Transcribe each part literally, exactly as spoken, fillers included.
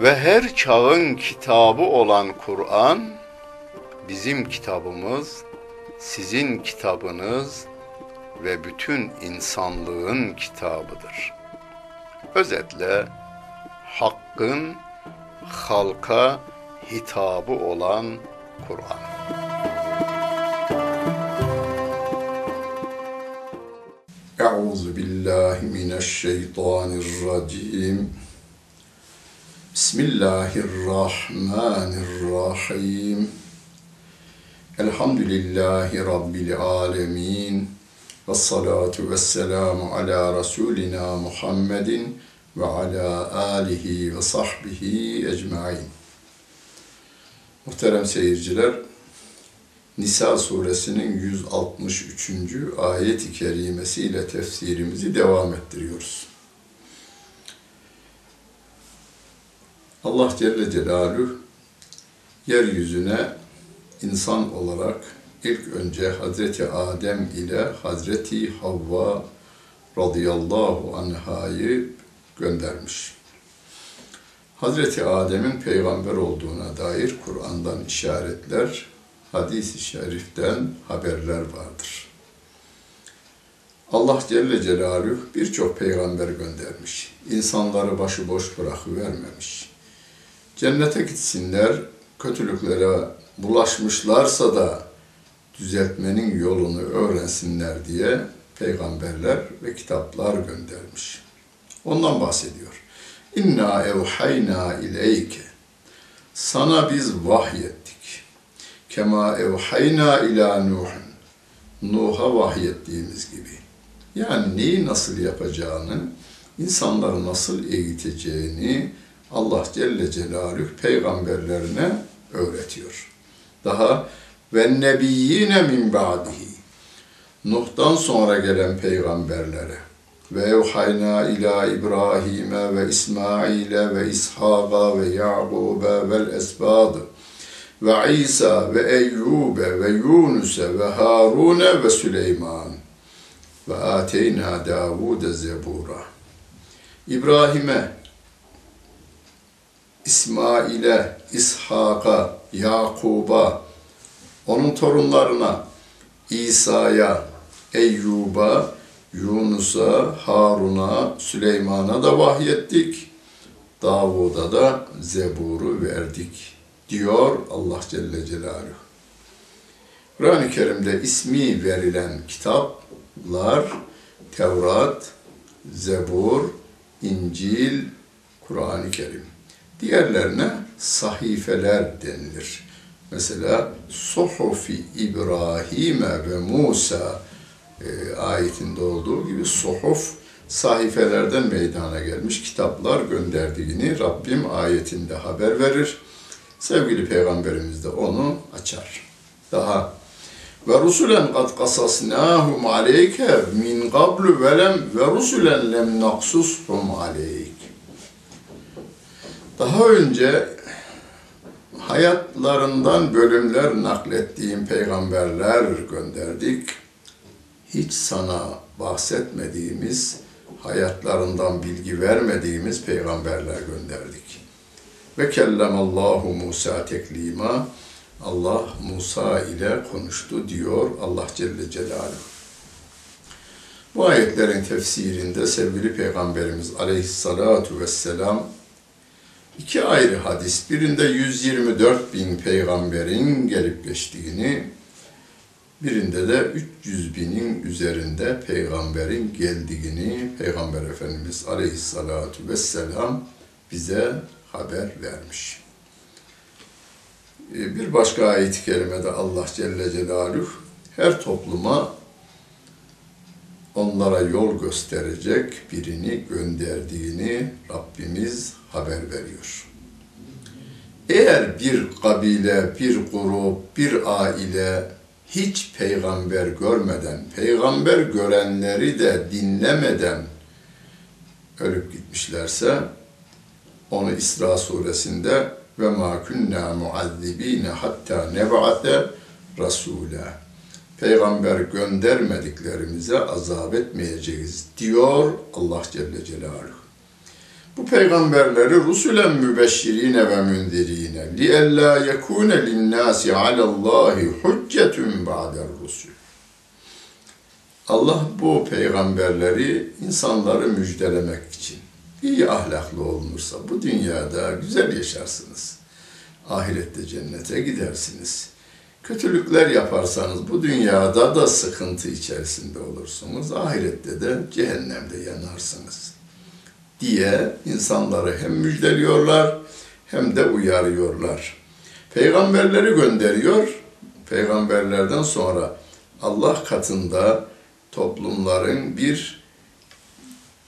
ve her çağın kitabı olan Kur'an, bizim kitabımız, sizin kitabınız ve bütün insanlığın kitabıdır. Özetle, hakkın halka hitabı olan Kur'an. Euzu billahi mineşşeytanirracim. Bismillahirrahmanirrahim. Elhamdülillahi Rabbil alemin. Vessalatu vesselamu ala Resulina Muhammedin ve ala alihi ve sahbihi ecmain. Muhterem seyirciler, Nisâ Suresinin yüz altmış üçüncü ayet-i kerimesiyle tefsirimizi devam ettiriyoruz. Allah Celle Celaluhu yeryüzüne insan olarak ilk önce Hazreti Adem ile Hazreti Havva radıyallahu anhayı göndermiş. Hazreti Adem'in peygamber olduğuna dair Kur'an'dan işaretler, hadis-i şeriften haberler vardır. Allah Celle Celaluhu birçok peygamber göndermiş. İnsanları başıboş bırakıvermemiş. Cennete gitsinler, kötülüklere bulaşmışlarsa da düzeltmenin yolunu öğrensinler diye peygamberler ve kitaplar göndermiş. Ondan bahsediyor. İnna evhayna ileyke. Sana biz vahyettik. Kema evhayna ila Nuh'un. Nuh'a vahyettiğimiz gibi. Yani neyi nasıl yapacağını, insanları nasıl eğiteceğini Allah Celle Celaluhu peygamberlerine öğretiyor. Daha ve nebiyyine min ba'dihi. Nuh'tan sonra gelen peygamberlere ve evhayna ila İbrahim'e ve İsmail'e ve İshak'a ve Yakub'e ve Esbat ve İsa ve Eyyûb'e ve Yunus'e ve Harun'e ve Süleyman ve ateyna Davud'e Zebur'a. İbrahim'e, İsmail'e, İshak'a, Yakub'a, onun torunlarına, İsa'ya, Eyyub'a, Yunus'a, Harun'a, Süleyman'a da vahyettik, Davud'a da Zebur'u verdik diyor Allah Celle Celaluhu. Kur'an-ı Kerim'de ismi verilen kitaplar Tevrat, Zebur, İncil, Kur'an-ı Kerim. Diğerlerine sahifeler denilir. Mesela Sohuf-i İbrahim'e ve Musa e, ayetinde olduğu gibi Sohuf sahifelerden meydana gelmiş kitaplar gönderdiğini Rabbim ayetinde haber verir. Sevgili Peygamberimiz de onu açar. Daha ve rusulen kad kasasnahum aleyke min qablu velem ve rusulen lem naqsushum aleyk. Daha önce hayatlarından bölümler naklettiğim peygamberler gönderdik. Hiç sana bahsetmediğimiz, hayatlarından bilgi vermediğimiz peygamberler gönderdik. Ve kellemallahu Musa teklima. Allah Musa ile konuştu diyor Allah Celle Celaluhu. Bu ayetlerin tefsirinde sevgili Peygamberimiz Aleyhissalatu vesselam iki ayrı hadis, birinde yüz yirmi dört bin peygamberin gelip geçtiğini, birinde de üç yüz binin üzerinde peygamberin geldiğini Peygamber Efendimiz Aleyhissalatu vesselam bize haber vermiş. Bir başka ayet-i kerimede Allah Celle Celaluhu her topluma onlara yol gösterecek birini gönderdiğini Rabbimiz haber veriyor. Eğer bir kabile, bir grup, bir aile hiç peygamber görmeden, peygamber görenleri de dinlemeden ölüp gitmişlerse, onu İsra Suresinde ve ma kunna muazzibine hatta neb'ate rasula. Peygamber göndermediklerimize azap etmeyeceğiz diyor Allah Celle Celaluhu. Bu peygamberleri rusulen mübeşşirine ve mündirine li alla yekuna lin nasi alallahi huccetun ba'der rusul. Allah bu peygamberleri insanları müjdelemek için, İyi ahlaklı olunursa bu dünyada güzel yaşarsınız. Ahirette cennete gidersiniz. Kötülükler yaparsanız bu dünyada da sıkıntı içerisinde olursunuz. Ahirette de cehennemde yanarsınız diye insanları hem müjdeliyorlar hem de uyarıyorlar. Peygamberleri gönderiyor. Peygamberlerden sonra Allah katında toplumların bir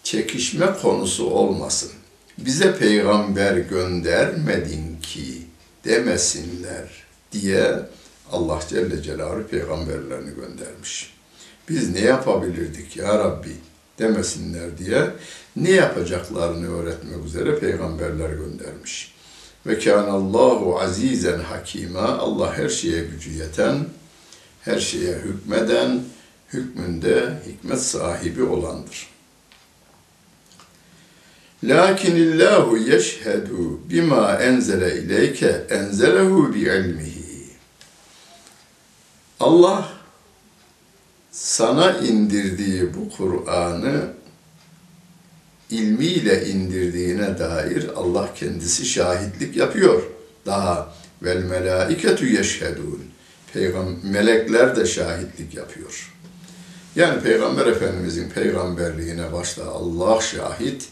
çekişme konusu olmasın. Bize peygamber göndermedin ki demesinler diye Allah Celle Celaluhu peygamberlerini göndermiş. Biz ne yapabilirdik ya Rabbi demesinler diye ne yapacaklarını öğretmek üzere peygamberler göndermiş. Ve kânallâhu azîzen hakîmâ. Allah her şeye gücü yeten, her şeye hükmeden, hükmünde hikmet sahibi olandır. Lakinillahu yeşhedû bimâ enzele ileyke enzelehû bi'ilmihi. Allah sana indirdiği bu Kur'an'ı ilmiyle indirdiğine dair Allah kendisi şahitlik yapıyor. Daha vel melâiketu yeşhedûn. Peygamber, melekler de şahitlik yapıyor. Yani Peygamber Efendimizin peygamberliğine başta Allah şahit.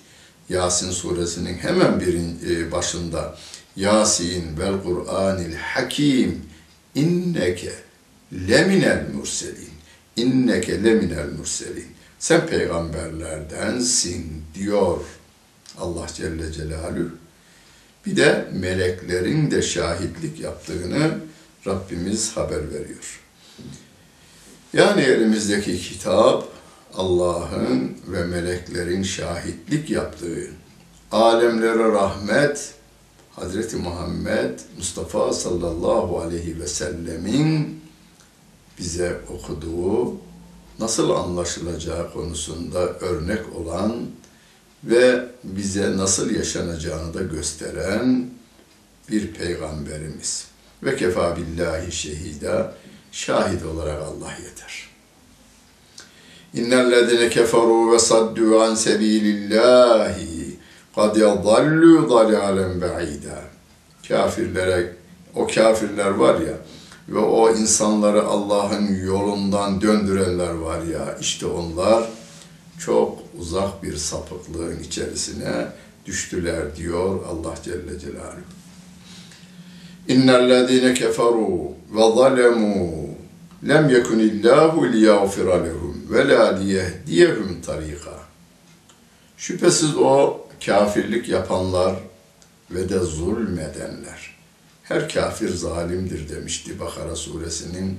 Yasin Suresinin hemen birin başında Yasin vel Kur'anil Hakim inneke leminel murselin inneke leminel murselin sen peygamberlerdensin diyor Allah Celle Celaluhu. Bir de meleklerin de şahitlik yaptığını Rabbimiz haber veriyor. Yani elimizdeki kitap Allah'ın ve meleklerin şahitlik yaptığı, alemlere rahmet, Hazreti Muhammed Mustafa sallallahu aleyhi ve sellemin bize okuduğu, nasıl anlaşılacağı konusunda örnek olan ve bize nasıl yaşanacağını da gösteren bir peygamberimiz. Ve kefâ billahi şehîdâ, şahit olarak Allah yeter. İnnellezine keferu ve saddu an sebilillahi kad yadallu dalalen ba'ida. Kafirlere, o kafirler var ya ve o insanları Allah'ın yolundan döndürenler var ya, işte onlar çok uzak bir sapıklığın içerisine düştüler diyor Allah Celle Celaluhu. اِنَّ الَّذ۪ينَ كَفَرُوا وَظَلَمُوا لَمْ يَكُنِ اللّٰهُ لِيَغْفِرَ لَهُمْ وَلَا لِيَهْدِيَهُمْ طَر۪يقًا. Şüphesiz o kafirlik yapanlar ve de zulmedenler. Her kafir zalimdir demişti Bakara Suresinin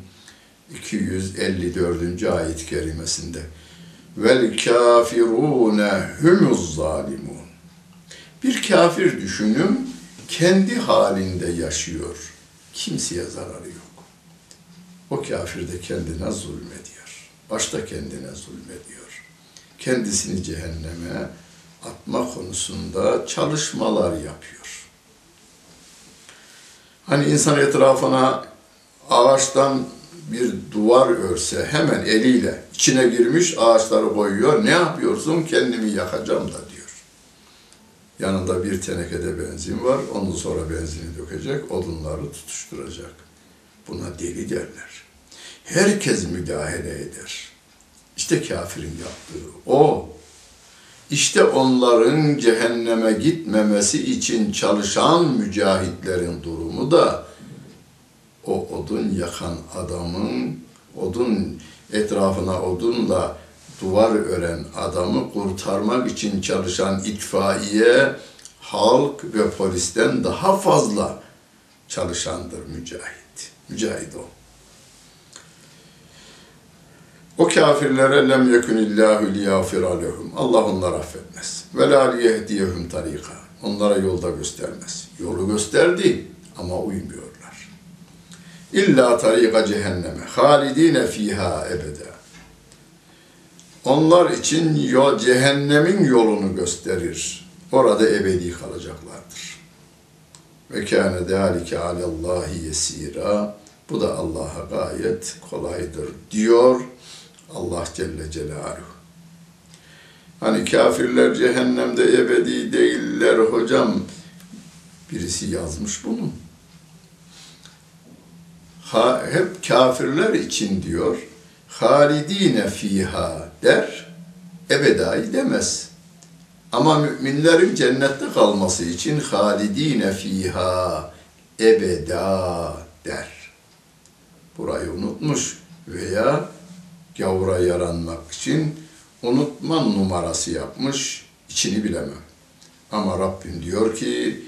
iki yüz elli dördüncü ayet-i kerimesinde. Vel kafirune humuz zalimun. Bir kafir düşünün, kendi halinde yaşıyor. Kimseye zararı yok. O kafir de kendine zulmediyor. Başta kendine zulmediyor. Kendisini cehenneme atma konusunda çalışmalar yapıyor. Hani insan etrafına ağaçtan bir duvar örse hemen eliyle içine girmiş ağaçları koyuyor. Ne yapıyorsun? Kendimi yakacağım da diyor. Yanında bir tenekede benzin var. Ondan sonra benzini dökecek, odunları tutuşturacak. Buna deli derler. Herkes müdahale eder. İşte kafirin yaptığı o. İşte onların cehenneme gitmemesi için çalışan mücahitlerin durumu da o odun yakan adamın, odun etrafına odunla duvar ören adamı kurtarmak için çalışan itfaiye, halk ve polisten daha fazla çalışandır mücahit. Mücahit o. O kafirlere lem yekunillahu liyafir alehum. Allah onları affetmez. Ve la yehdiyehum tarika. Onlara yolda göstermez. Yolu gösterdi ama uymuyor. İlla tarika cehenneme, halidine fiha ebede. Onlar için yol, cehennemin yolunu gösterir. Orada ebedi kalacaklardır. Ve kâne dâlike alallâhi yesîrâ. Bu da Allah'a gayet kolaydır diyor Allah Celle Celaluhu. Hani kafirler cehennemde ebedi değiller hocam. Birisi yazmış bunu. Ha, hep kafirler için diyor, halidine fiha der, ebedai demez. Ama müminlerin cennette kalması için halidine fiha ebeda der. Burayı unutmuş veya gavura yaranmak için unutma numarası yapmış, içini bilemem. Ama Rabbim diyor ki,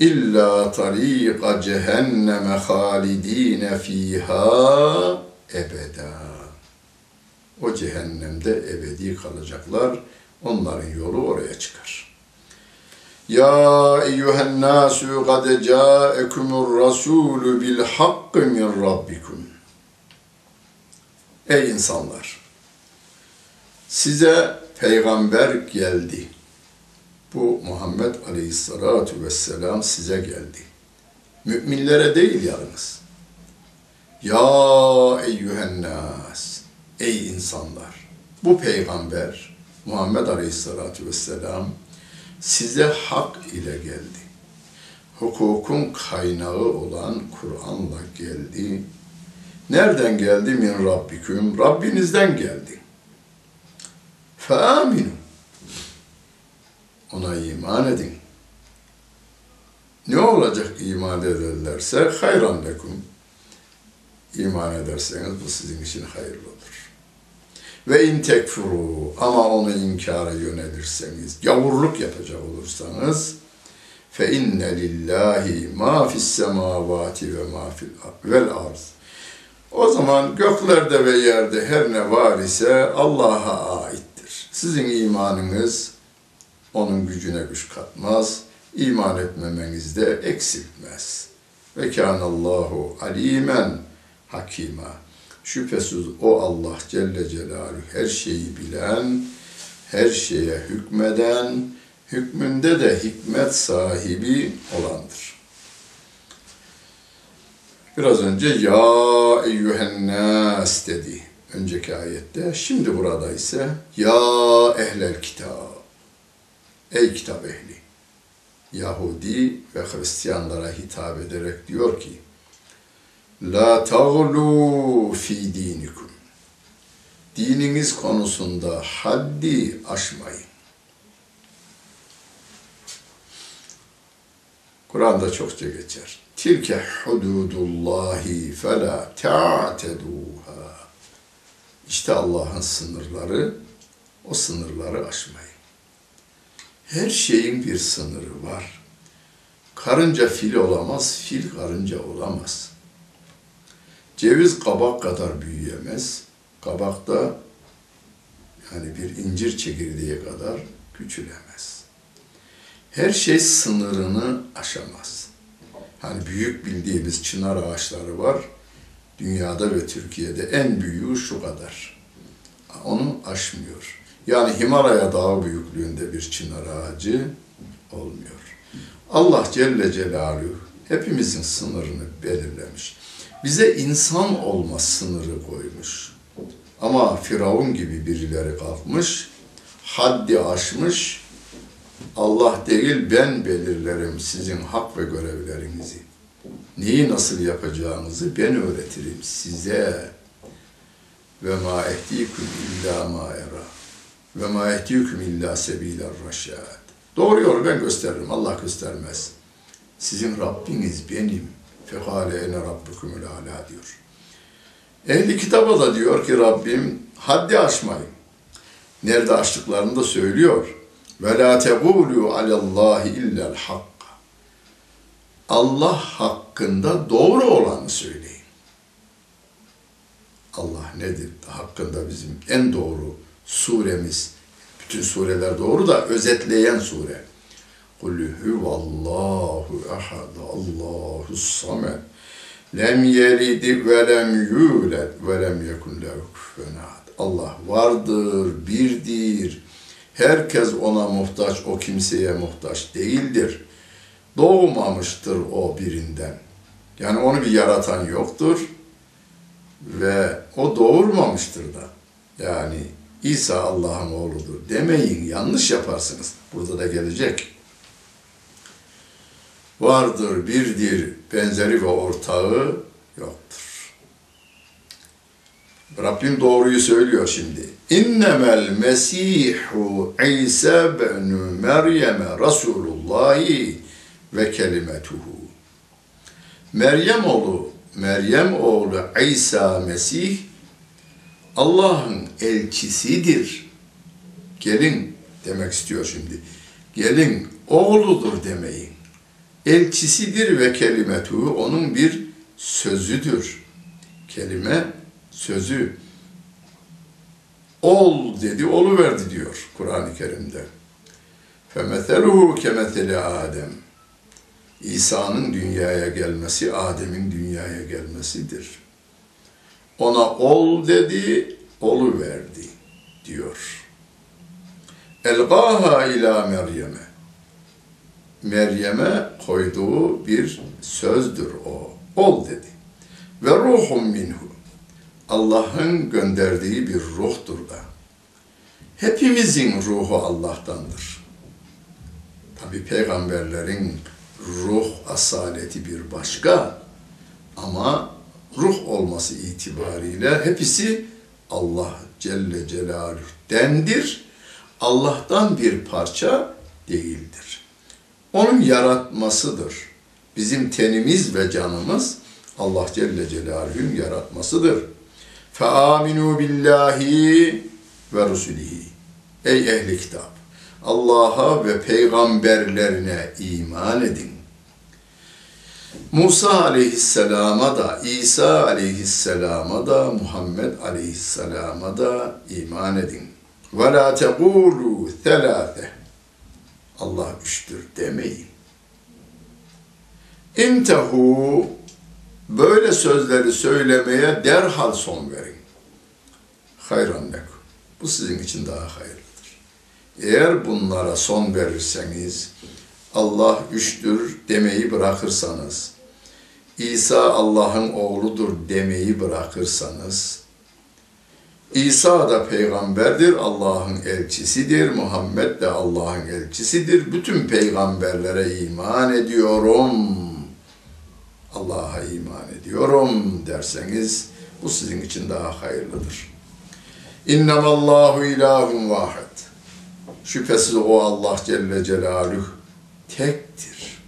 İlla tarika cehenneme halidine fiha ebeda. O cehennemde ebedi kalacaklar. Onların yolu oraya çıkar. Ya eyyühen nâsü gade câekumur rasûlü bil hakkı min rabbikum. Ey insanlar! Size peygamber geldi. Bu Muhammed Aleyhissalatu vesselam size geldi. Müminlere değil yalnız. Ya eyyühennâs, ey insanlar. Bu peygamber Muhammed Aleyhissalatu vesselam size hak ile geldi. Hukukun kaynağı olan Kur'an'la geldi. Nereden geldi? Min Rabbiküm. Rabbinizden geldi. Fe aminu. Ona iman edin. Ne olacak iman ederlerse? Hayran lekum. İman ederseniz bu sizin için hayırlı olur. Ve in tekfuru. Ama onu inkara yönelirseniz, gavurluk yapacak olursanız fe inne lillahi ma fissemavati ve ma fil vel arz. O zaman göklerde ve yerde her ne var ise Allah'a aittir. Sizin imanınız onun gücüne güç katmaz, iman etmemeniz de eksiltmez. Ve kânallâhu alîmen hakîmâ. Şüphesiz o Allah Celle Celaluhu her şeyi bilen, her şeye hükmeden, hükmünde de hikmet sahibi olandır. Biraz önce ya eyyühennâs dedi önceki ayette, şimdi burada ise ya ehlel kitâb. Ey kitap ehli, Yahudi ve Hristiyanlara hitap ederek diyor ki, La tağlu fi dinikum. Dininiz konusunda haddi aşmayın. Kur'an'da çokça geçer. Tilke hududullahi fela ta'teduha. İşte Allah'ın sınırları, o sınırları aşmayın. Her şeyin bir sınırı var. Karınca fil olamaz, fil karınca olamaz. Ceviz kabak kadar büyüyemez. Kabak da yani bir incir çekirdeği kadar küçülemez. Her şey sınırını aşamaz. Hani büyük bildiğimiz çınar ağaçları var. Dünyada ve Türkiye'de en büyüğü şu kadar. Onu aşmıyor. Yani Himalaya dağı büyüklüğünde bir çınar ağacı olmuyor. Allah Celle Celaluhu hepimizin sınırını belirlemiş. Bize insan olma sınırı koymuş. Ama Firavun gibi birileri kalkmış, haddi aşmış, Allah değil ben belirlerim sizin hak ve görevlerinizi. Neyi nasıl yapacağınızı ben öğretirim size. Ve ma ehdiküm illa ma era. Ve ma ehdiküm illa sebiler raşad. Doğru yolu ben gösteririm, Allah göstermez. Sizin Rabbiniz benim. Fekale ene rabbukumul ala diyor. Ehli kitaba da diyor ki Rabbim haddi aşmayın. Nerede aştıklarını da söylüyor. Ve la tegûlû alallâhi illel hakka. Allah hakkında doğru olanı söyleyin. Allah nedir? Hakkında bizim en doğru suremiz. Bütün sureler doğru da özetleyen sure. Kul huvallahu ehad Allahus samed. Lem yelid ve lem yulad ve lem yekun lehu kufuven ahad. Allah vardır, birdir. Herkes ona muhtaç, o kimseye muhtaç değildir. Doğmamıştır o birinden. Yani onu bir yaratan yoktur. Ve o doğurmamıştır da. Yani İsa Allah'ın oğludur demeyin, yanlış yaparsınız. Burada da gelecek. Vardır, birdir, benzeri ve ortağı yoktur. Rabbim doğruyu söylüyor şimdi. İnnemel Mesihu İsa ibn Meryem Resulullah ve kelimetuhu. Meryem oğlu, Meryem oğlu İsa Mesih Allah'ın elçisidir. Gelin demek istiyor şimdi. Gelin oğludur demeyin. Elçisidir ve kelimetu onun bir sözüdür. Kelime sözü. Ol dedi, oluverdi diyor Kur'an-ı Kerim'de. فَمَثَلُهُ كَمَثَلِ Adem. İsa'nın dünyaya gelmesi, Adem'in dünyaya gelmesidir. Ona ol dedi, oluverdi diyor. اَلْقَاهَا اِلٰى مَرْيَمَ. Meryem'e koyduğu bir sözdür o. Ol dedi. Ve ruhum minhu. Allah'ın gönderdiği bir ruhtur da. Hepimizin ruhu Allah'tandır. Tabi peygamberlerin ruh asaleti bir başka ama ruh olması itibariyle hepsi Allah Celle Celaluhu'dendir. Allah'tan bir parça değildir. Onun yaratmasıdır. Bizim tenimiz ve canımız Allah Celle Celaluhu'nun yaratmasıdır. فَآمِنُوا بِاللّٰهِ وَرُسُلِهِ. Ey ehli kitap! Allah'a ve peygamberlerine iman edin. Musa aleyhisselama da, İsa aleyhisselama da, Muhammed aleyhisselama da iman edin. وَلَا تَقُولُوا ثَلَاثَهِ. Allah üçtür demeyin. İntehu, böyle sözleri söylemeye derhal son verin. Hayran lekum. Bu sizin için daha hayırlıdır. Eğer bunlara son verirseniz, Allah üçtür demeyi bırakırsanız, İsa Allah'ın oğludur demeyi bırakırsanız, İsa da peygamberdir, Allah'ın elçisidir, Muhammed de Allah'ın elçisidir. Bütün peygamberlere iman ediyorum, Allah'a iman ediyorum derseniz bu sizin için daha hayırlıdır. İnnemallahu ilahun vahid. Şüphesiz o Allah Celle Celaluhu tektir.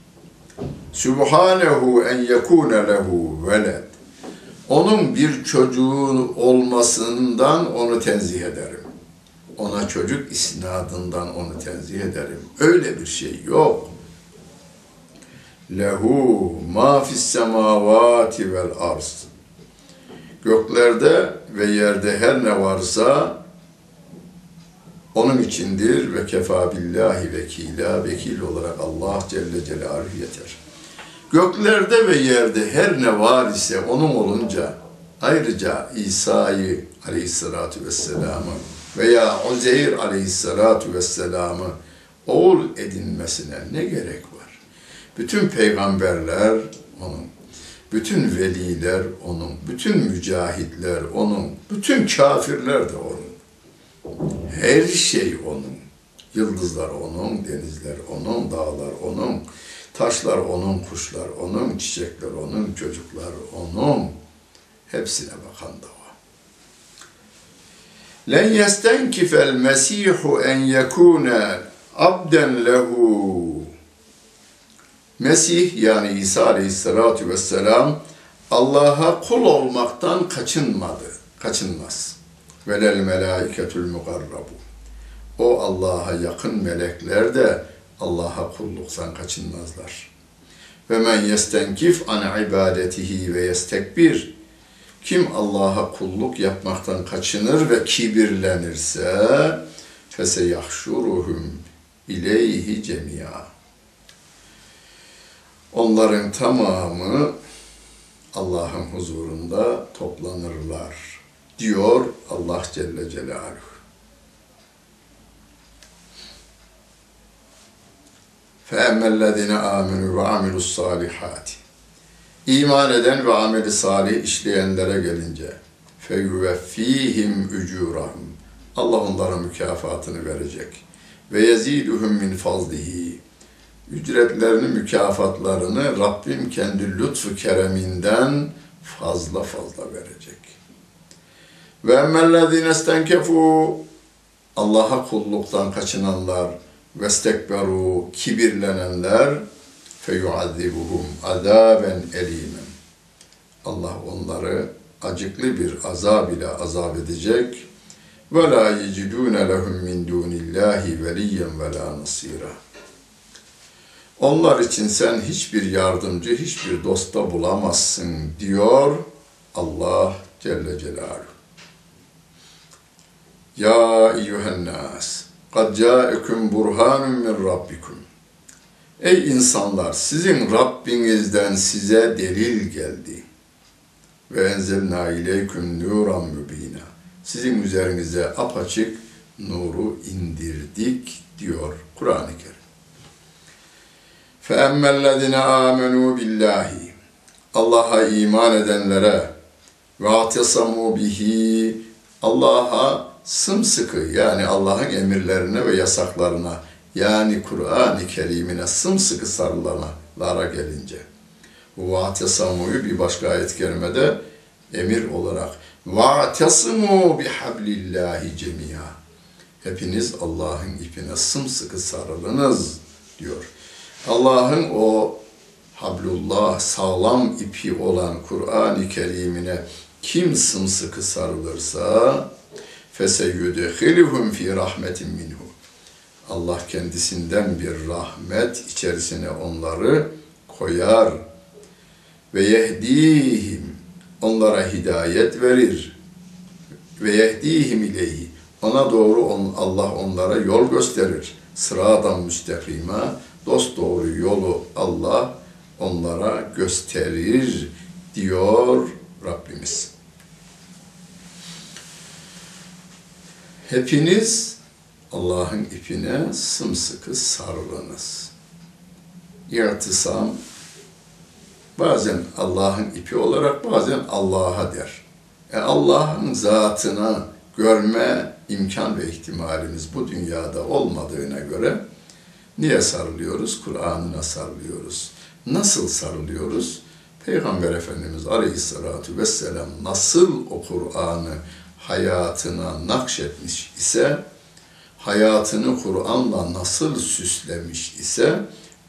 Sübhanehu en yekûne lehu veled. Onun bir çocuğun olmasından onu tenzih ederim. Ona çocuk isnadından onu tenzih ederim. Öyle bir şey yok. Lehu ma fis semavati vel arz. Göklerde ve yerde her ne varsa onun içindir ve kefâ billahi vekîlâ. Vekil olarak Allah Celle Celaluhu yeter. Göklerde ve yerde her ne var ise onun olunca ayrıca İsa'yı aleyhissalâtu vesselâm'ı veya Uzeyr aleyhissalâtu vesselâm'ı oğul edinmesine ne gerek var? Bütün peygamberler onun, bütün veliler onun, bütün mücahitler onun, bütün kafirler de onun. Her şey onun. Yıldızlar onun, denizler onun, dağlar onun, taşlar onun, kuşlar onun, çiçekler onun, çocuklar onun. Hepsine bakan da o. لَنْ يَسْتَنْكِفَ الْمَسِيحُ اَنْ يَكُونَ عَبْدًا لَهُ. Mesih yani İsa aleyhissalâtu vesselâm Allah'a kul olmaktan kaçınmadı, kaçınmaz. Velel melâiketül mukarrabu. O Allah'a yakın melekler de Allah'a kulluktan kaçınmazlar. Ve men yestenkif an ibadetihi ve yestekbir. Kim Allah'a kulluk yapmaktan kaçınır ve kibirlenirse feseyahşuruhum ileyhi cemia. Onların tamamı Allah'ın huzurunda toplanırlar, diyor Allah Celle Celaluhu. فَاَمَّا الَّذِينَ آمِنُوا وَعَمِلُوا الصَّالِحَاتِ. İman eden ve ameli salih işleyenlere gelince فَيُوَفِّيهِمْ اُجُورَهُمْ. Allah onlara mükafatını verecek. وَيَزِيدُهُمْ مِنْ فَضْلِهِ. Ücretlerini, mükafatlarını Rabbim kendi lütfu kereminden fazla fazla verecek. Ve emmellezine stenkefu, Allah'a kulluktan kaçınanlar ve stekberu, kibirlenenler feyuazibuhum azaben elimen. Allah onları acıklı bir azab ile azap edecek. Ve la yecidune lehum min dunillahi veliyyen ve la nasira. Onlar için sen hiçbir yardımcı, hiçbir dosta bulamazsın, diyor Allah Celle Celaluhu. Ya eyyühennâs, kad câeküm burhânüm min Rabbikum. Ey insanlar, sizin Rabbinizden size delil geldi. Ve enzelnâ ileyküm nûran mübînâ. Sizin üzerinize apaçık nuru indirdik, diyor Kur'an-ı Kerim. Fe emmellezine âmenû billâhi. Allah'a iman edenlere ve atesamû bihi. Allah'a sımsıkı, yani Allah'ın emirlerine ve yasaklarına, yani Kur'an-ı Kerim'ine sımsıkı sarılanlara gelince وَاَعْتَسَمُوا, bir başka ayet-i kerimede emir olarak وَاَعْتَسِمُوا بِحَبْلِ اللّٰهِ جَمِيعًا. Hepiniz Allah'ın ipine sımsıkı sarılınız, diyor. Allah'ın o hablullah, sağlam ipi olan Kur'an-ı Kerim'ine kim sımsıkı sarılırsa فَسَيُّدْخِلِهُمْ ف۪ي رَحْمَةٍ مِنْهُ. Allah kendisinden bir rahmet içerisine onları koyar. وَيَهْد۪يهِمْ, onlara hidayet verir. وَيَهْد۪يهِمْ اِلَيْهِ, ona doğru Allah onlara yol gösterir. Sıradan müstakime, dosdoğru yolu Allah onlara gösterir, diyor Rabbimiz. Hepiniz Allah'ın ipine sımsıkı sarılınız. İ'tisam bazen Allah'ın ipi olarak, bazen Allah'a der. E Allah'ın zatına görme imkan ve ihtimalimiz bu dünyada olmadığına göre niye sarılıyoruz? Kur'an'ına sarılıyoruz. Nasıl sarılıyoruz? Peygamber Efendimiz Aleyhisselatü Vesselam nasıl o Kur'an'ı hayatına nakşetmiş ise, hayatını Kur'an'la nasıl süslemiş ise,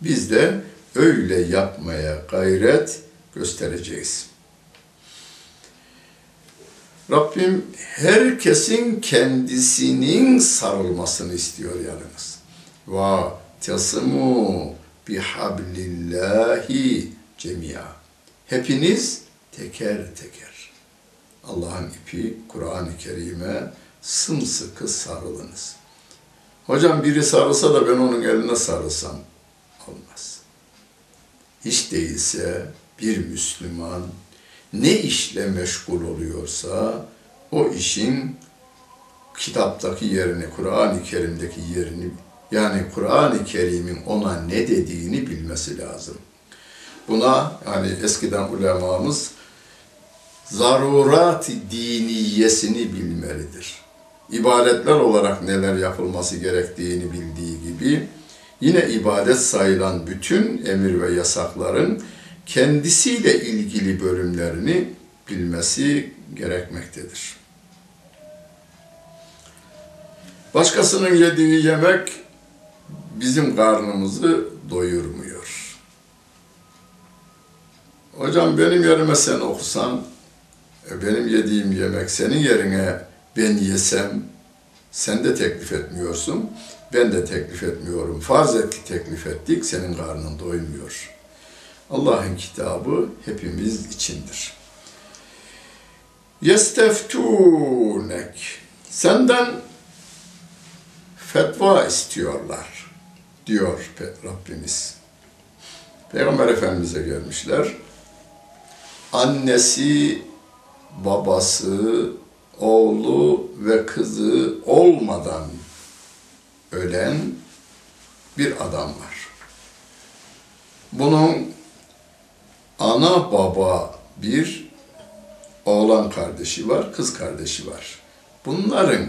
biz de öyle yapmaya gayret göstereceğiz. Rabbim herkesin kendisinin sarılmasını istiyor yalnız. Va tasimu bihablillahi cemia. Hepiniz teker teker Allah'ın ipi, Kur'an-ı Kerim'e sımsıkı sarılınız. Hocam biri sarılsa da ben onun eline sarılsam olmaz. Hiç değilse bir Müslüman ne işle meşgul oluyorsa o işin kitaptaki yerini, Kur'an-ı Kerim'deki yerini, yani Kur'an-ı Kerim'in ona ne dediğini bilmesi lazım. Buna yani eskiden ulemamız zarurat-ı diniyesini bilmelidir. İbadetler olarak neler yapılması gerektiğini bildiği gibi yine ibadet sayılan bütün emir ve yasakların kendisiyle ilgili bölümlerini bilmesi gerekmektedir. Başkasının yediği yemek bizim karnımızı doyurmuyor. Hocam benim yerime sen okusan, benim yediğim yemek senin yerine ben yesem, sen de teklif etmiyorsun, ben de teklif etmiyorum. Farz et ki teklif ettik, senin karnın doymuyor. Allah'ın kitabı hepimiz içindir. Yesteftunek. Senden fetva istiyorlar, diyor Rabbimiz. Peygamber Efendimiz'e gelmişler. Annesi, babası, oğlu ve kızı olmadan ölen bir adam var. Bunun ana baba bir, oğlan kardeşi var, kız kardeşi var. Bunların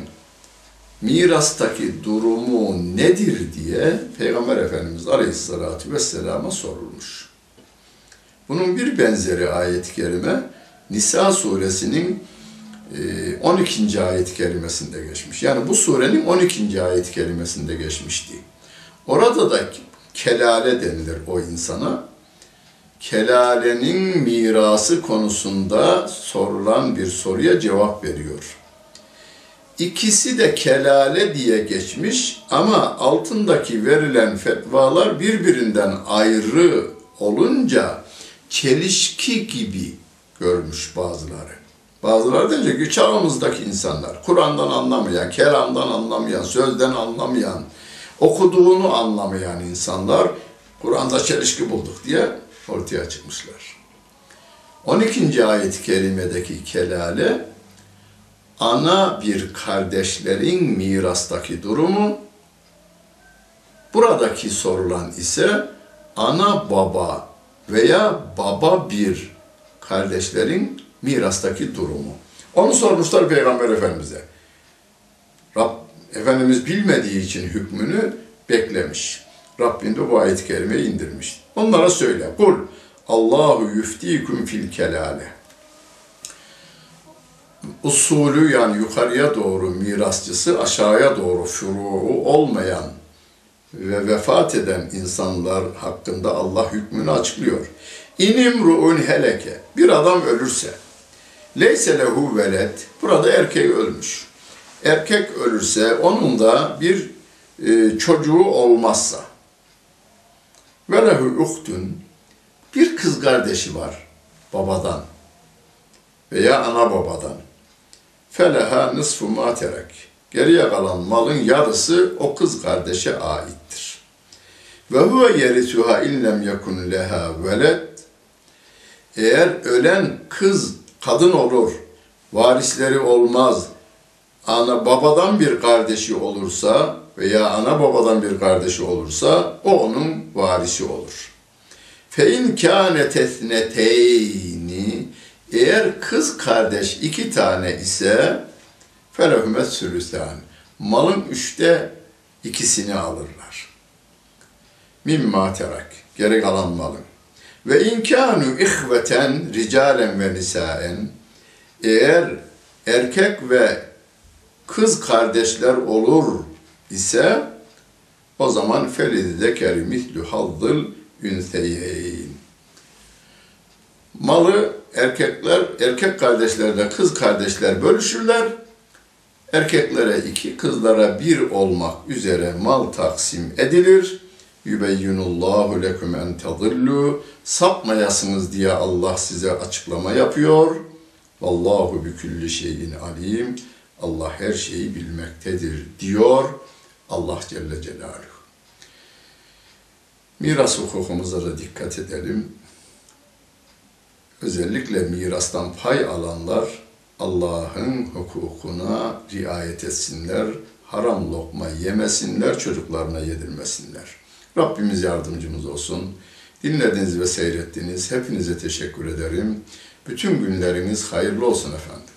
mirastaki durumu nedir diye Peygamber Efendimiz Aleyhisselatü Vesselam'a sorulmuş. Bunun bir benzeri ayet-i kerime Nisâ Suresinin on ikinci ayet-i kerimesinde geçmiş. Yani bu surenin on ikinci ayet-i kerimesinde geçmişti. Orada da kelale denilir o insana. Kelalenin mirası konusunda sorulan bir soruya cevap veriyor. İkisi de kelale diye geçmiş ama altındaki verilen fetvalar birbirinden ayrı olunca çelişki gibi görmüş bazıları. Bazıları diyecek ki çağımızdaki insanlar Kur'an'dan anlamayan, kelamdan anlamayan, sözden anlamayan, okuduğunu anlamayan insanlar Kur'an'da çelişki bulduk diye ortaya çıkmışlar. on ikinci ayet-i kerimedeki kelale ana bir kardeşlerin mirastaki durumu, buradaki sorulan ise ana baba veya baba bir kardeşlerin mirastaki durumu. Onu sormuşlar Peygamber Efendimiz'e. Rab, Efendimiz bilmediği için hükmünü beklemiş. Rabbim de bu ayet-i kerimeyi indirmiş. Onlara söyle. Kul Allahu yuftikum fil kelale. Usulü yani yukarıya doğru mirasçısı, aşağıya doğru furu'u olmayan ve vefat eden insanlar hakkında Allah hükmünü açıklıyor. İnimru'un heleke. Bir adam ölürse. Leyse lehu veled. Burada erkeği ölmüş. Erkek ölürse onun da bir e, çocuğu olmazsa. Ve lehu uhtun. Bir kız kardeşi var babadan veya ana babadan. Feleha nisfu ma terek. Geriye kalan malın yarısı o kız kardeşe aittir. Ve huve yerisuha illem yekun leha veled. Eğer ölen kız kadın olur, varisleri olmaz, ana babadan bir kardeşi olursa veya ana babadan bir kardeşi olursa o onun varisi olur. Fe in kânet ethneteyni, eğer kız kardeş iki tane ise felehümet sülüsân, malın üçte ikisini alırlar. Mimma terak, geri kalan malın. Ve imkânü ihveten ricalen ve nisâen, eğer erkek ve kız kardeşler olur ise o zaman felidde kerimih lühaddil ünseyyeyn. Malı erkekler, erkek kardeşlerle kız kardeşler bölüşürler. Erkeklere iki, kızlara bir olmak üzere mal taksim edilir. Yübeyyinullahu leküm en tadillu. Sapmayasınız diye Allah size açıklama yapıyor. Vallahu bikülli şeyin alim. Allah her şeyi bilmektedir diyor Allah Celle Celaluhu. Miras hukukumuza da dikkat edelim. Özellikle mirastan pay alanlar Allah'ın hukukuna riayet etsinler, haram lokma yemesinler, çocuklarına yedirmesinler. Rabbimiz yardımcımız olsun. Dinlediğiniz ve seyrettiğiniz hepinize teşekkür ederim. Bütün günleriniz hayırlı olsun efendim.